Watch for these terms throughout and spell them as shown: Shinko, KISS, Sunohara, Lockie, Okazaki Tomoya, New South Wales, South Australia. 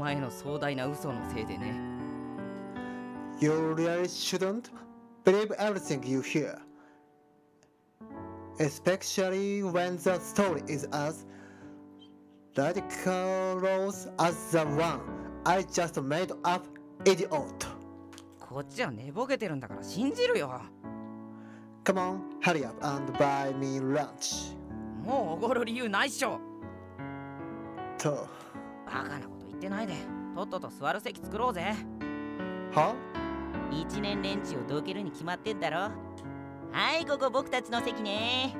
前の壮大な嘘のせいでね。You really shouldn't believe everything you hear, especially when the story is as radical as the one I just made up, idiot. こっちは寝ぼけてるんだから信じるよ。Come on, hurry up and buy me lunch. もうおごる理由ないっしょ。と。バカなこと言ってないで、とっとと座る席作ろうぜ。は？一年連中をどけるに決まってんだろ。はい、ここ僕たちの席ね。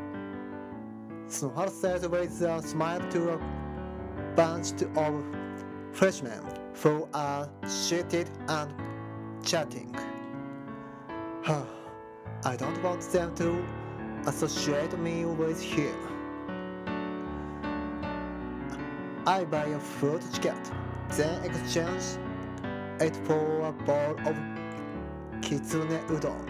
Sunohara said with a smile to a bunch of freshmen who are seated and chatting. I don't want them to associate me with him. I buy a fruit ticket, then exchange it for a bowl of kitsune udon.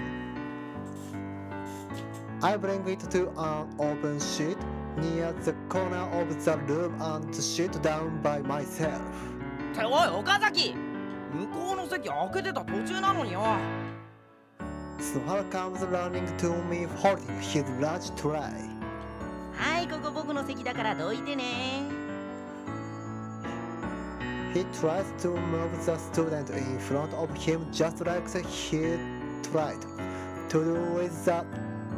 I bring it to an open seat near the corner of the room and sit down by myself. っておい、岡崎！向こうの席開けてた途中なのによ。Sunohara comes running to me, holding his large tray. はい、ここ僕の席だからどいてね。He tries to move the student in front of him just like he tried to do with the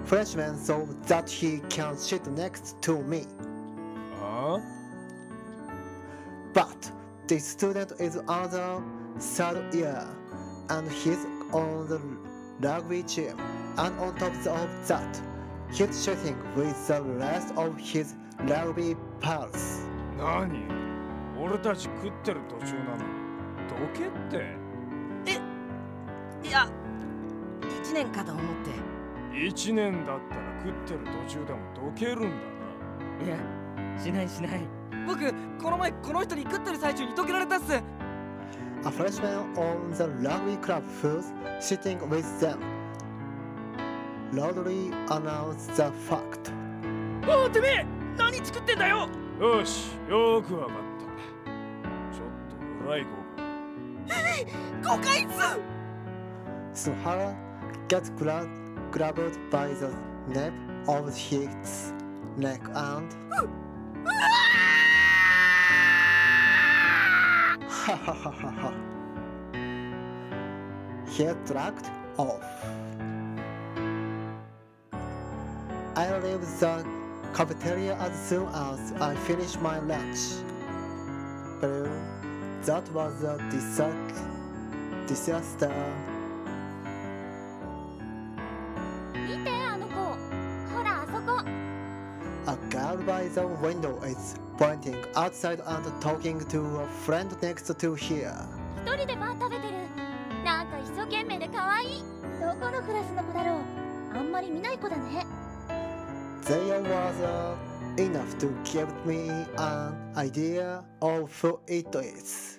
freshman so that he can sit next to me. But this student is under third year and he's on the rugby team, and on top of that, he's chatting with the rest of his rugby pals. 何？俺たち食ってる途中なの？どけって。え、いや、1年かと思って。1年だったら食ってる途中でもどけるんだな。いや、しないしない。僕、この前この人に食ってる最中にどけられたっす。A freshman on the rugby club who's sitting with them loudly announced the fact. おお、てめえ、何作ってんだよ。よし、よくわかった。ちょっとドライ誤解っす。Sunohara gets grabbed by the nape of his neck and. He dragged off. I leave the cafeteria as soon as I finish my lunch. But that was a disaster. 見て、あの子。ほら、あそこ。A girl by the window is.Pointing outside and talking to a friend next to here. 一人でパン食べてる。なんか一生懸命で可愛い。どこのクラスの子だろう。あんまり見ない子だね。There was enough to give me an idea of who it is,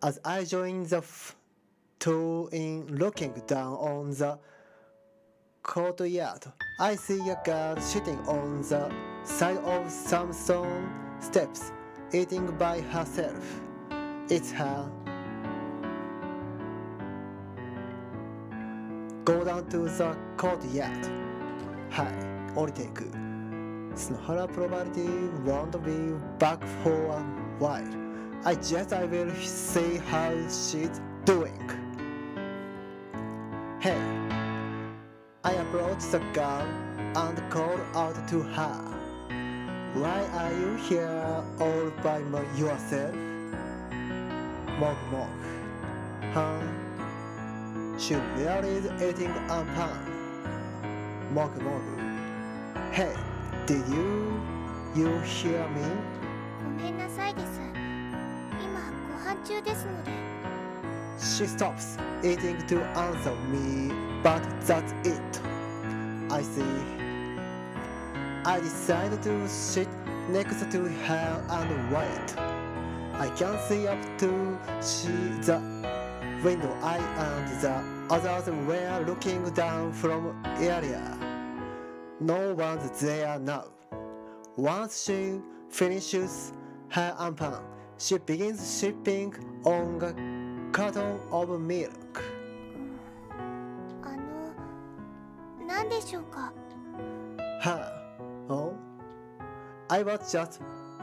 as I joined the two in looking down on the courtyard. I see a girl sitting on the side of some steps, eating by herself. It's her. Go down to the courtyard. Hi, 降りていく。Sunohara probably won't be back for a while. I guess I will see how she's doing. Hey, I approach the girl and call out to her.Why are you here all by yourself? Mog Mog. Huh? She really is eating a pan. Mog Mog. Hey, did you hear me? ごめんなさいです。今ご飯中ですので。She stops eating to answer me, but that's it. I see.I decided to sit next to her and wait. I can see up to the window. I and the others were looking down from area. No one's there now. Once she finishes her ampan, she begins sipping on a carton of milk. 何でしょうか? Oh, I was just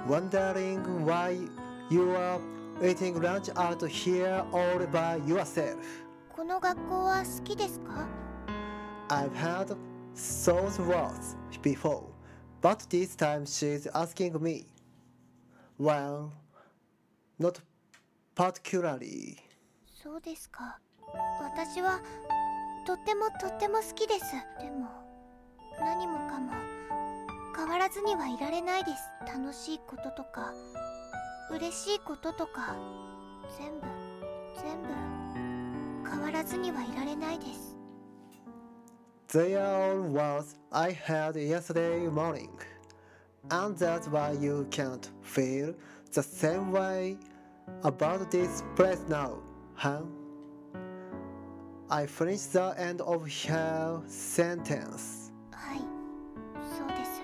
wondering why you are eating lunch out here all by yourself. この学校は好きですか? I've heard those words before, but this time she's asking me. Well, not particularly. そうですか。私はとっても好きです。でも何もかも変わらずにはいられないです。楽しいこととか嬉しいこととか全部変わらずにはいられないです。They are all words I heard yesterday morning, and that's why you can't feel the same way about this place now, huh? I finished the end of her sentence. はい、そうです。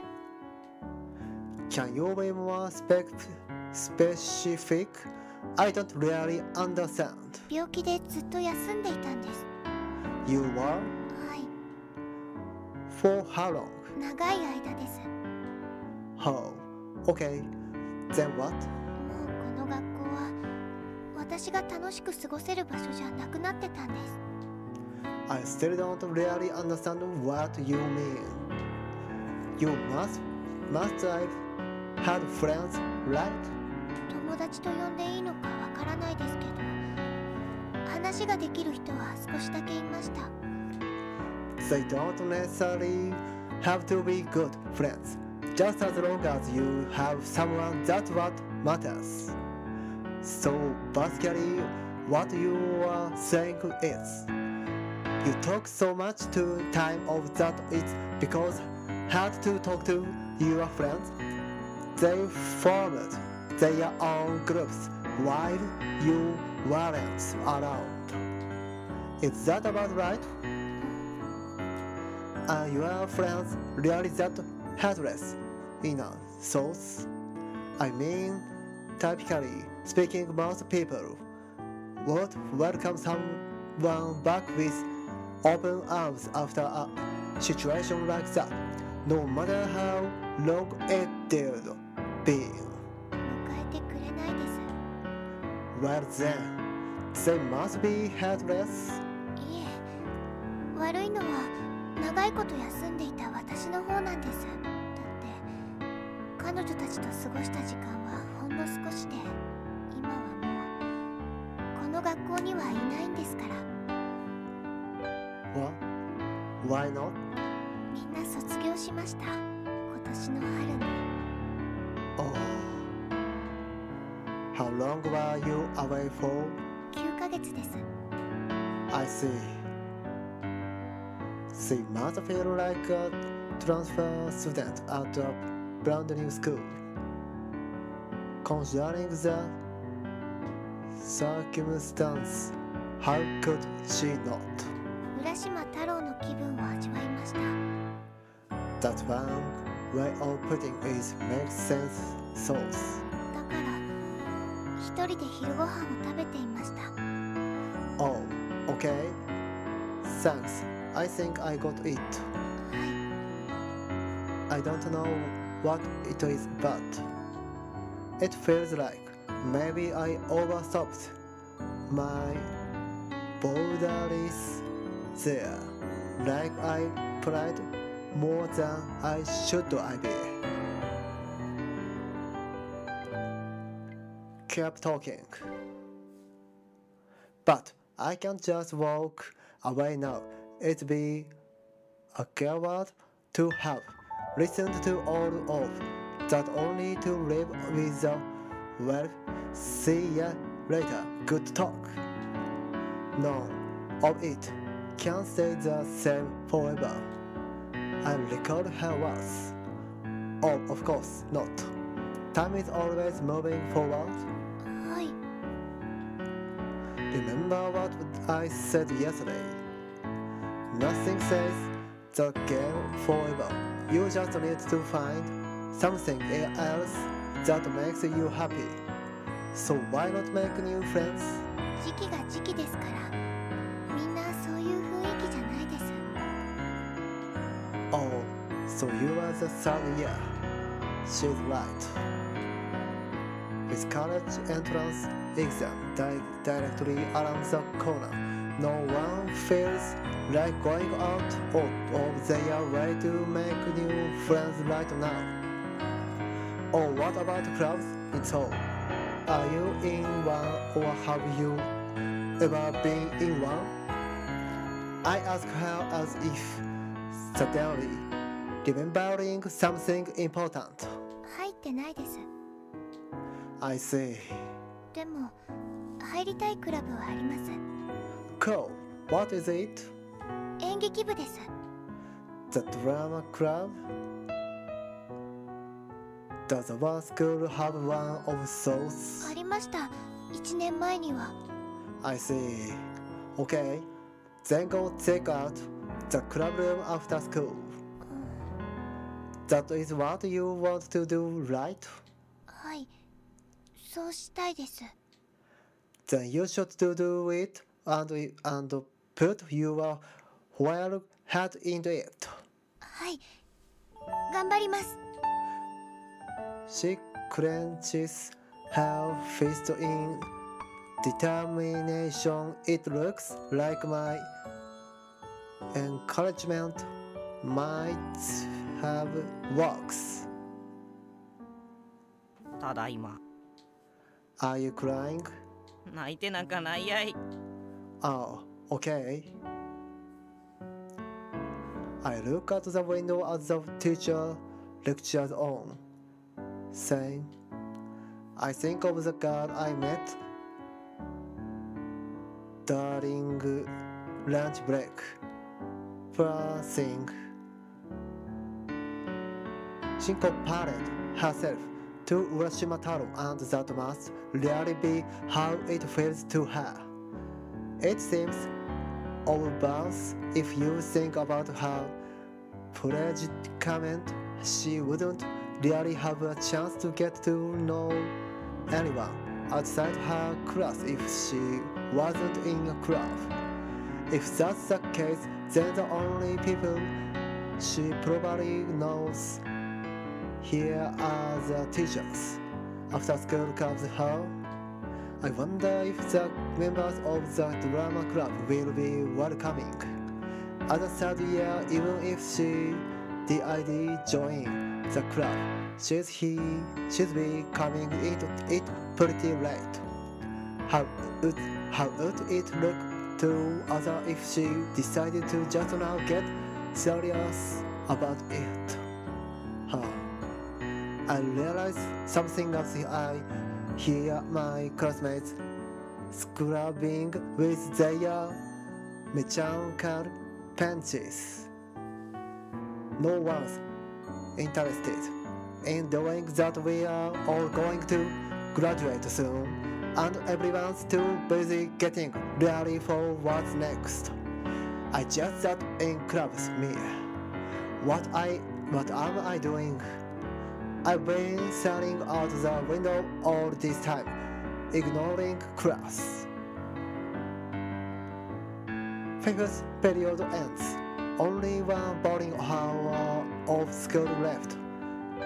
Can you be more specific? I don't really understand. 病気でずっと休んでいたんです。You were? はい。For how long? 長い間です。Oh, okay. Then what? もうこの学校は私が楽しく過ごせる場所じゃなくなってたんです。I still don't really understand what you mean. You must have had friends, right? 友達と呼んでいいのかわからないですけど、話ができる人は少しだけいました。They don't necessarily have to be good friends. Just as long as you have someone, that's what matters. So basically, what you are saying is.You talk so much to time of that it's because hard to talk to your friends. They formed their own groups while you weren't around. Is that about right? Are your friends really that heartless? In a sense, I mean, typically speaking, most people would welcome someone back with.Open arms after a situation like that, no matter how long it did be. 迎えてくれないです。Well then, they must be heartless. いえ、悪いのは長いこと休んでいた私の方なんです。だって彼女たちと過ごした時間はほんの少しで、今はもうこの学校にはいないんですから。What? Why not? みんな卒業しました。今年の春に。Oh. How long were you away for? 9ヶ月です。I see. She must feel like a transfer student at a brand new school. Considering the circumstance, how could she not?浦島太郎の気分を味わいました。That one way of putting it makes sense, so. だから一人で昼ご飯を食べていました。Oh, okay. Thanks. I think I got it. はい。I don't know what it is, but it feels like maybe I overstepped my boundaries.There, like I pride more than I should I be. Keep talking. But I can't just walk away now. It'd be a coward to have listened to all of that only to live with the well, see ya later, good talk. None of it.Can't say the same forever. I recall her words. Oh, of course not. Time is always moving forward. Hi. Remember what I said yesterday. Nothing says the game forever. You just need to find something else that makes you happy. So why not make new friends? 時期が時期ですから、みんなそういう雰囲気じゃないです。Oh, so you are the third year. She's right. His college entrance exam died directly around the corner. No one feels like going out of their way to make new friends right now.Oh, what about clubs? It's all. Are you in one or have you ever been in one? I ask her as if suddenly remembering something important. 入ってないです。I see. でも入りたいクラブはあります。Cool. What is it? 演劇部です。The drama club?Does our school have one of those? ありました。1年前には。I see. Okay. Then go check out the club room after school. That is what you want to do, right? はい。そうしたいです。Then you should do it and put your whole heart into it. はい。頑張ります。She clenches her fist in determination. It looks like my encouragement might have worked. ただいま。Are you crying? 泣いてなんかないやい。Oh, okay. I look at the window as the teacher lectures on.Saying, I think of the girl I met during lunch break, pressing. Shinko parried herself to Urashima Taro, and that must really be how it feels to her. It seems obvious if you think about her predicament, she wouldn't.Really have a chance to get to know anyone outside her class if she wasn't in a club. If that's the case, then the only people she probably knows here are the teachers. After school comes home, I wonder if the members of the drama club will be welcoming. As a third year, even if she did join.The club. She's be coming into it pretty late. How would it look to others if she decided to just now get serious about it? Huh. I realized something as I hear my classmates scrubbing with their mechanical punches. No one'sinterested in knowing that we are all going to graduate soon, and everyone's too busy getting ready for what's next. I just sat in club's mirror. What am I doing? I've been staring out the window all this time, ignoring class. Fifth period ends.Only one boring hour of school left.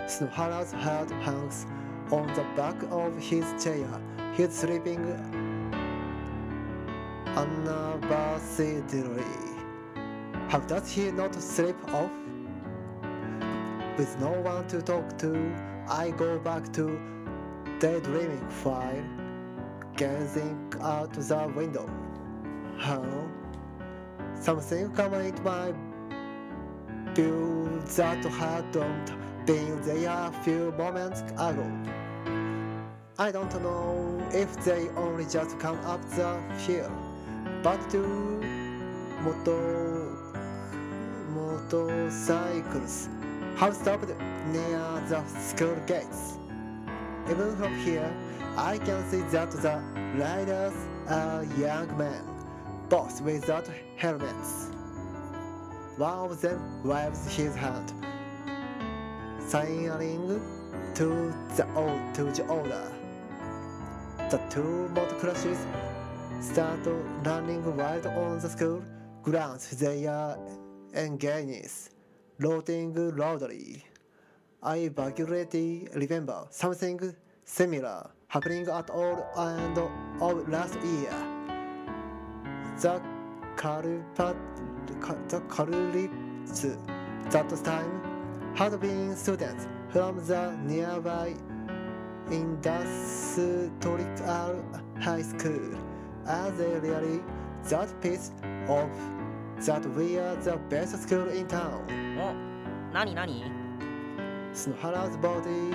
Sunohara's head hangs on the back of his chair. He's sleeping unabashedly. How does he not sleep off? With no one to talk to, I go back to daydreaming while gazing out the window. Huh?Something came into my view that hadn't been there a few moments ago. I don't know if they only just come up the hill, but two motorcycles have stopped near the school gates. Even from here, I can see that the riders are young men.Both without helmets. One of them waves his hand, signaling to the order. The two motor crashes start running wild on the school grounds. They are engaged, rotting loudly. I vaguely remember something similar happening at all and of last year. The culprits that time had been students from the nearby industrial high school. Are they really that piece of that we are the best school in town? Oh, nani? Sunohara's body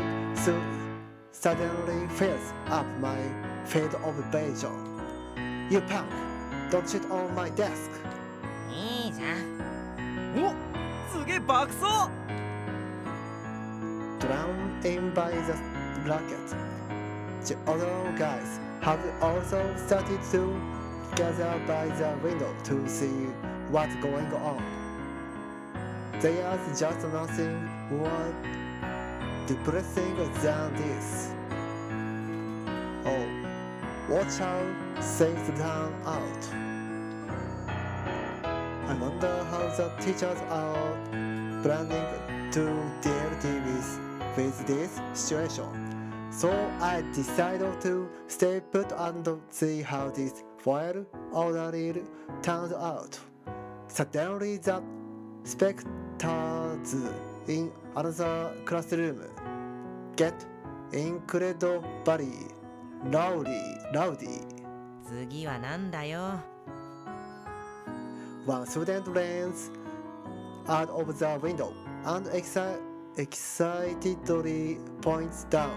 suddenly fills up my field of vision. You punk! Don't sit on my desk! いいじゃん。おっ、すげえ爆走! Drowned in by the racket, the other guys have also started to gather by the window to see what's going on. There's just nothing more depressing than this. Oh, watch how things turn out. I wonder how the teachers are planning to deal with this situation. So I decided to stay put and see how this wild ordeal turns out. Suddenly the spectators in another classroom get incredibly rowdy. 次はなんだよ? One student leans out of the window and excitedly points down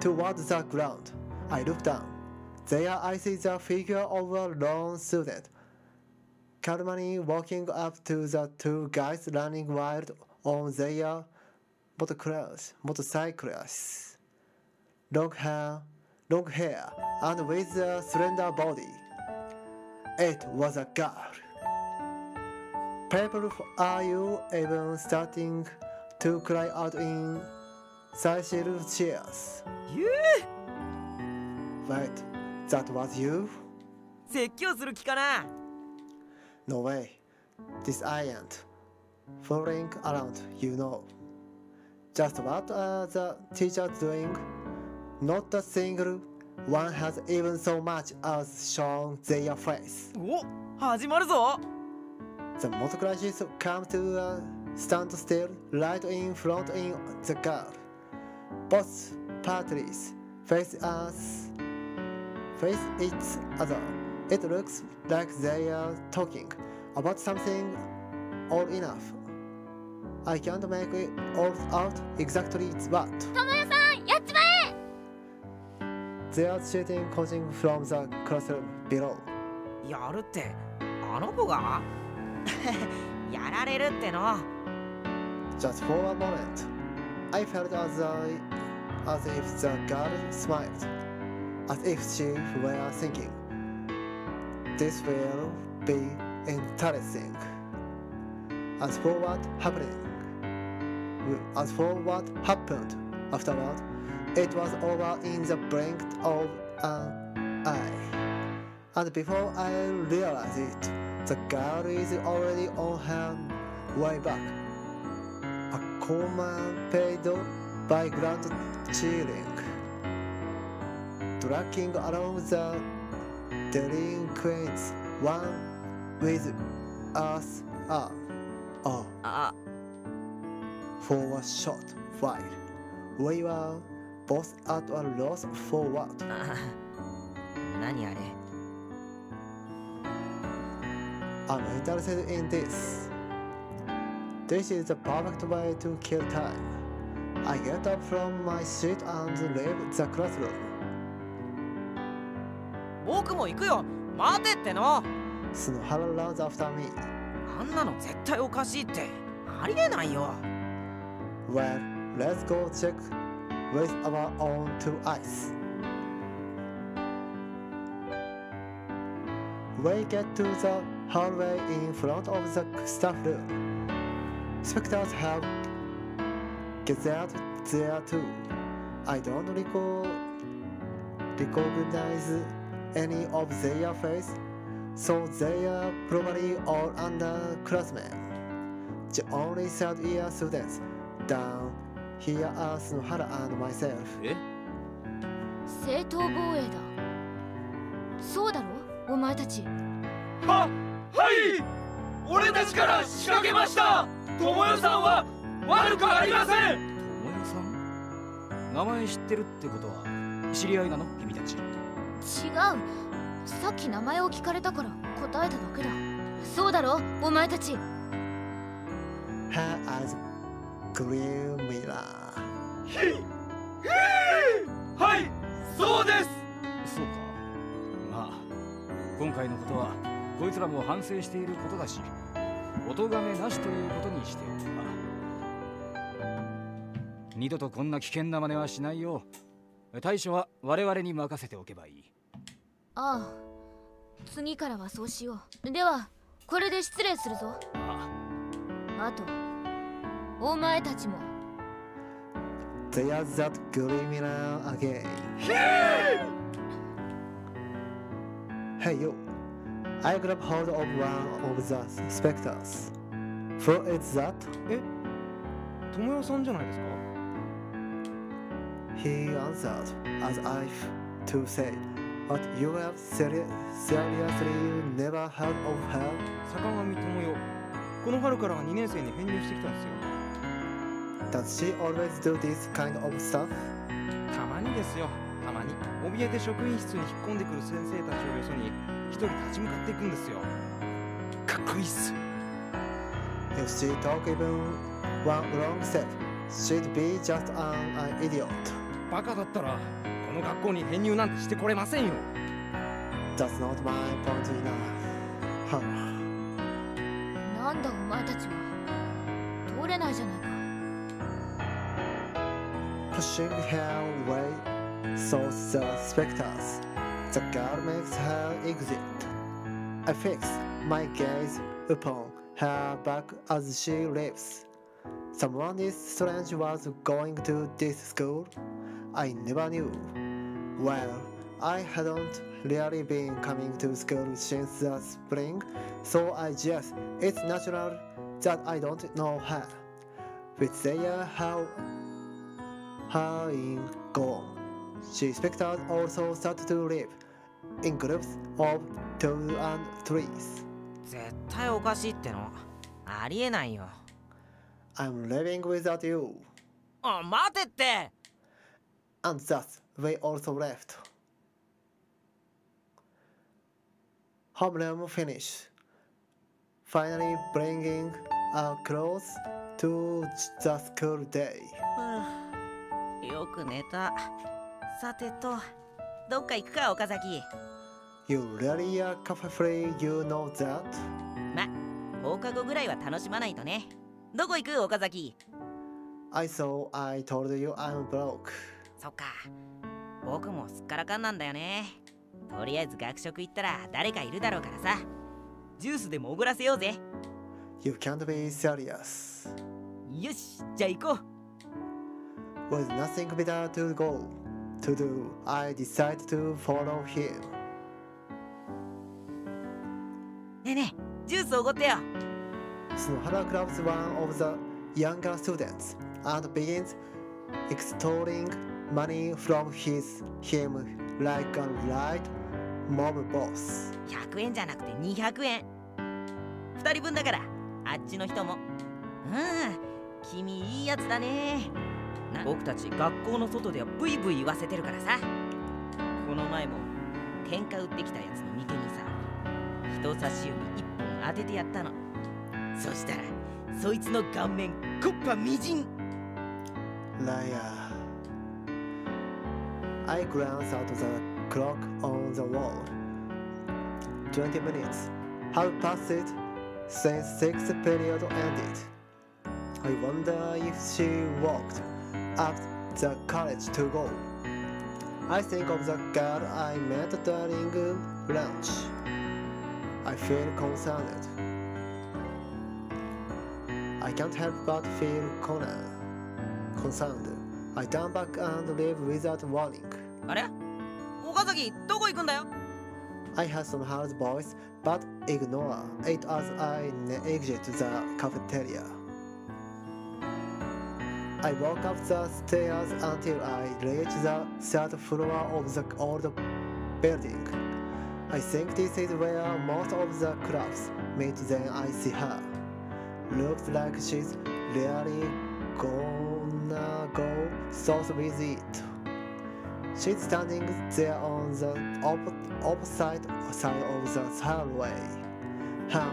towards the ground. I look down. There I see the figure of a lone student, calmly walking up to the two guys running wild on their motorcycles. Long hair, and with a slender body. It was a girl. People, are you even starting to cry out in sincere cheers? You? Wait, that was you? 説教する気かな? No way. This I ain't fooling around, you know. Just what are the teachers doing? Not a single one has even so much as shown their face. お、始まるぞ! The motociclists come to a standstill right in front of the girl. Both parties face each other. It looks like they are talking about something or enough. I can't make it all out exactly what. Tomoya-san, yatsumae! They are shooting coaching from the classroom below. やるって、あの子が? やられるっての。 Just for a moment, I felt as if the girl smiled, as if she were thinking, "This will be interesting." As for what happened afterward, it was over in the blink of an eye, and before I realized it, the girl is already on her way back. Accompanied by grand cheering, tracking along the delinquents, one with us all. For a short while, we were both at a loss for what. 何あれ? I'm interested in this. This is the perfect way to kill time. I get up from my seat and leave the classroom. 僕も行くよ。待てっての。Sunohara runs after me. あんなの絶対おかしいって。ありえないよ。Well, let's go check with our own two eyes. We get to the hallway in front of the staff room. Specters have gathered there too. I don't recall recognize any of their face, so they are probably all underclassmen. The only third-year students down here are Sunohara and myself. 正当防衛だ。そうだろ、お前たち。は、はい。俺たちから仕掛けました。Tomoyaさんは悪くありません。Tomoyaさん？名前知ってるってことは知り合いなの？君たち。違う。さっき名前を聞かれたから答えただけだ。そうだろ、お前たち。Her eyes grew mirror. はい。そうです。そうか。まあ今回のことはこいつらも反省していることだし、お咎めなしということにしておくが、二度とこんな危険な真似はしないよう、対処は我々に任せておけばいい。ああ、次からはそうしよう。ではこれで失礼するぞ。あと、お前たちも。There's that criminal again. Hey you! I grab hold of one of the specters. Who is that? え、Tomoyaさんじゃないですか? He answered as if to say, but you have seriously never heard of her? 坂上Tomoya、この春から2年生に編入してきたんですよ。Does she always do this kind of stuff? たまにですよ、たまに。怯えて職員室に引っ込んでくる先生たちをよそに一人立ち向かっていくんですよ。かっこいいっす。If she talk even one wrong step, she'd be just an idiot. バカだったらこの学校に編入なんてしてこれませんよ。That's not my point enough. なんだお前たちは。通れないじゃないか。Pushing her way through the specters, the girl makes her exit. I fix my gaze upon her back as she leaves. Someone this strange was going to this school. I never knew. Well, I hadn't really been coming to school since the spring, so I guess it's natural that I don't know her. With their how.Her in gone. The specters also started to live in groups of 2 and 3s. 絶対おかしいっての。ありえないよ。I'm living without you. あ、待てって。And thus we also left. Homeroom finish. Finally bringing a close to the school day.よく寝た。さてと、どっか行くか、岡崎。You really are cafe-free, you know that? ま、放課後ぐらいは楽しまないとね。どこ行く、岡崎。I told you I'm broke. そっか。僕もすっからかんなんだよね。とりあえず学食行ったら誰かいるだろうからさ。ジュースでもおごらせようぜ。You can't be serious. よし、じゃあ行こう。With nothing better to go to do, I decide to follow him. ねえねえ、ジュースおごってよ。Sunohara grabs one of the younger students and begins extorting money from him like a light mob boss. 100円じゃなくて200円。2人分だから、あっちの人も。うん、君いいやつだね。僕たち学校の外ではブイブイ言わせてるからさ。この前も喧嘩売ってきたやつの眉間にさ、人差し指一本当ててやったの。そしたらそいつの顔面コッパみじん。ライアー。I glance at the clock on the wall. 20 minutes have passed since sixth period ended. I wonder if she walked.Up the courage to go. I think of the girl I met during lunch. I feel concerned. I can't help but feel concerned. I turn back and leave without warning. あれ? 小 Okazaki, where are you going? I heard Sunohara's voice, but ignore it as I exit the cafeteria. I walk up the stairs until I reach the third floor of the old building. I think this is where most of the clubs meet. Then I see her. Looks like she's really gonna go south with it. She's standing there on the opposite side of the hallway. Huh?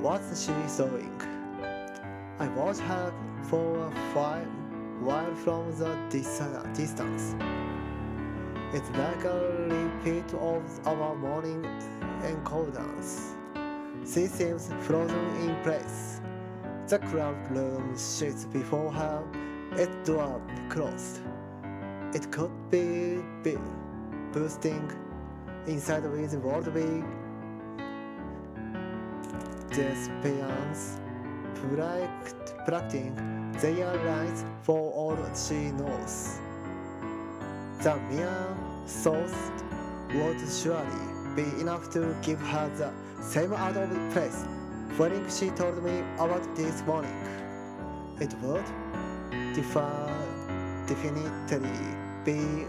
What's she doing? I watch her for a while from the distance. It's like a repeat of our morning encounters. She seems frozen in place. The clubroom shuts before her, its door closed. It could be boosting inside with worldly despiance, practicing their lines for all she knows. The mere thought would surely be enough to give her the same out of place feeling she told me about this morning. It would definitely be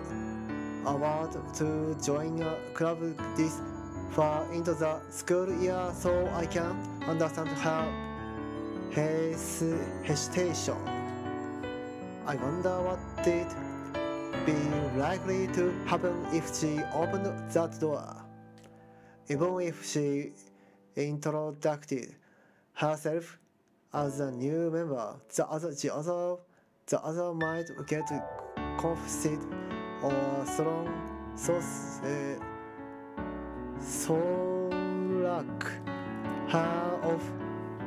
allowed to join a club this far into the school year, so I can understand her hesitation. I wonder what it would be likely to happen if she opened that door. Even if she introduced herself as a new member, the other might get confused or thrown so her off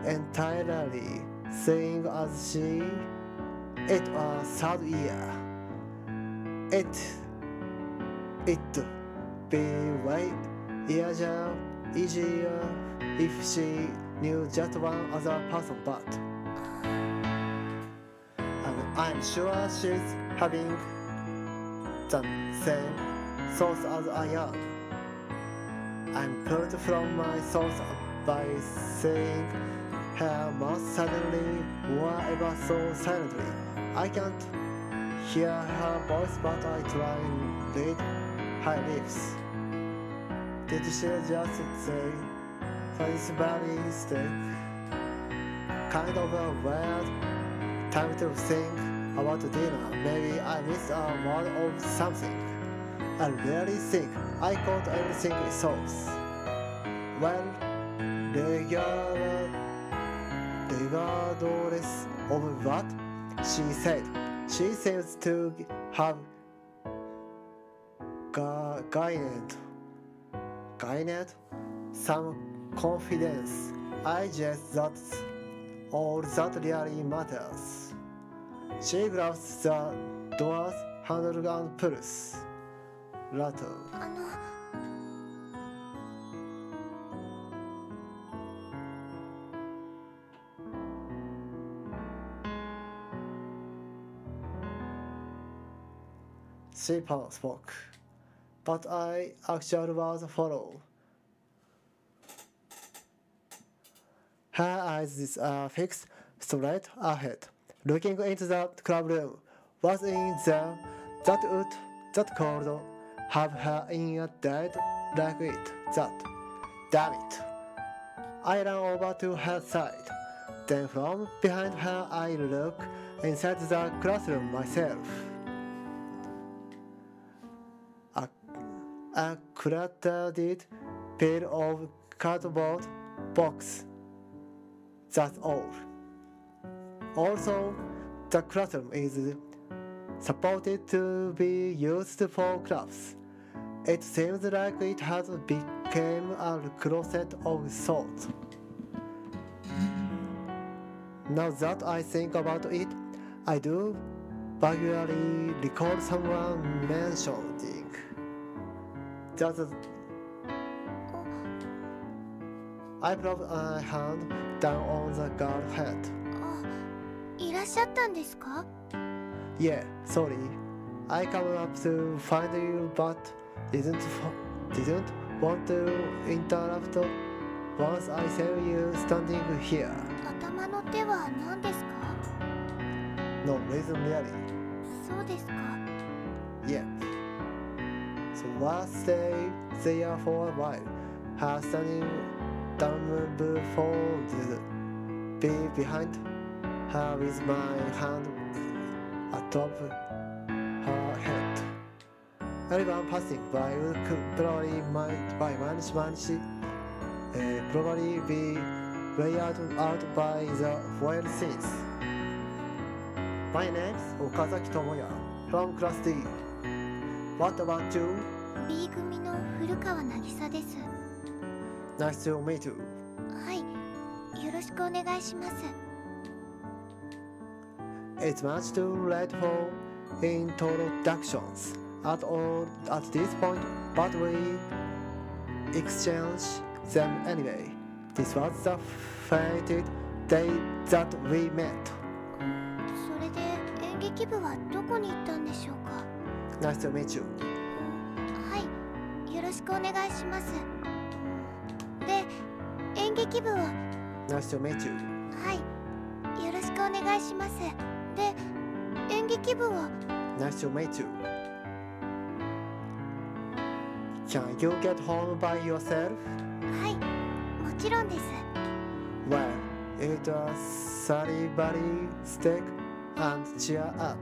entirely, saying as she it was third year. It'd be way easier if she knew just one other person, but I'm sure she's having the same thoughts as I am. I'm pulled from my thoughts by seeing her mouth suddenly, wherever so silently. I can't hear her voice, but I try and read her lips. Did she just say something by mistake? Kind of a weird time to think about dinner. Maybe I missed a word of something. I really think I caught everything it says. Well, regardless of what she said, she seems to have gained some confidence. I guess that's all that really matters. She grabs the door's handle and pulls. Rattle. She spoke, but I actually was follow. Her eyes are fixed straight ahead. Looking into the club room, was in there that could have her in a dead like it. Damn it! I ran over to her side. Then from behind her, I look inside the classroom myself. A cluttered pile of cardboard box. That's all. Also, the classroom is supposed to be used for clubs. It seems like it has become a closet of sorts. Now that I think about it, I do vaguely recall someone mentioning that I put my hand down on the girl's head. いらっしゃったんですか? Yeah, sorry. I come up to find you, but didn't want to interrupt once I saw you standing here. 頭の手は何ですか? No reason really. そうですか? Yes. So I stayed there for a while, hastening down before the be behind her with my hand atop her head. Everyone passing by would probably be weighed out by the foil scenes. My name's Okazaki Tomoya from Class D. What about you? B 組の古川渚です。Nice to meet you. はい、よろしくお願いします。It's much too late for introductions at all at this point, but we exchange them anyway. This was the fated day that we met. それで演劇部はどこに行ったんでしょうか? Nice to meet you. はい、よろしくお願いします。で、演劇部は Nice to meet you. はい、よろしくお願いします。で、演劇部は Nice to meet you. Can you get home by yourself? はい、もちろんです。Well, eat a salivary steak and cheer up.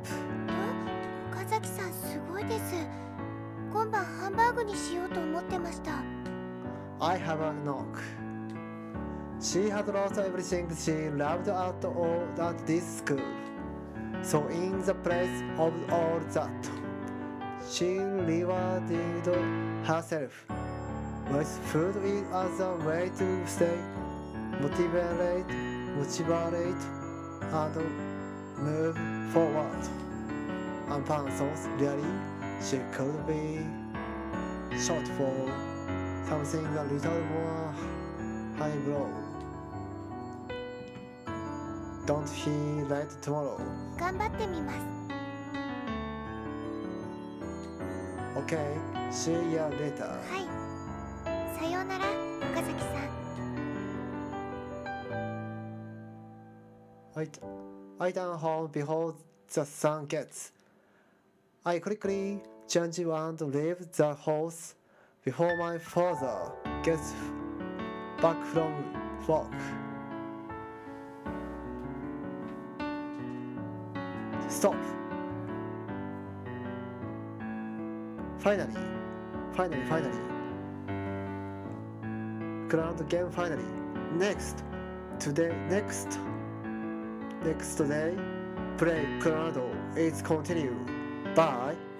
岡崎さんすごいです。今晩ハンバーグにしようと思ってました。I have a knock. She had lost everything she loved at all at this school. So in the place of all that, she rewarded herself with food as a way to stay motivated, and move forward. And persons really, she could be short for something a little more highbrow. Don't he write tomorrow? 頑張ってみます。Okay, see you later. はい。さようなら、岡崎さん。I turn home before the sun gets. I quickly change and leave the house before my father gets back from work. Stop.Finally, finally, finally. Grand game finally. Next, today, next day, play Grand. It's continued. Bye.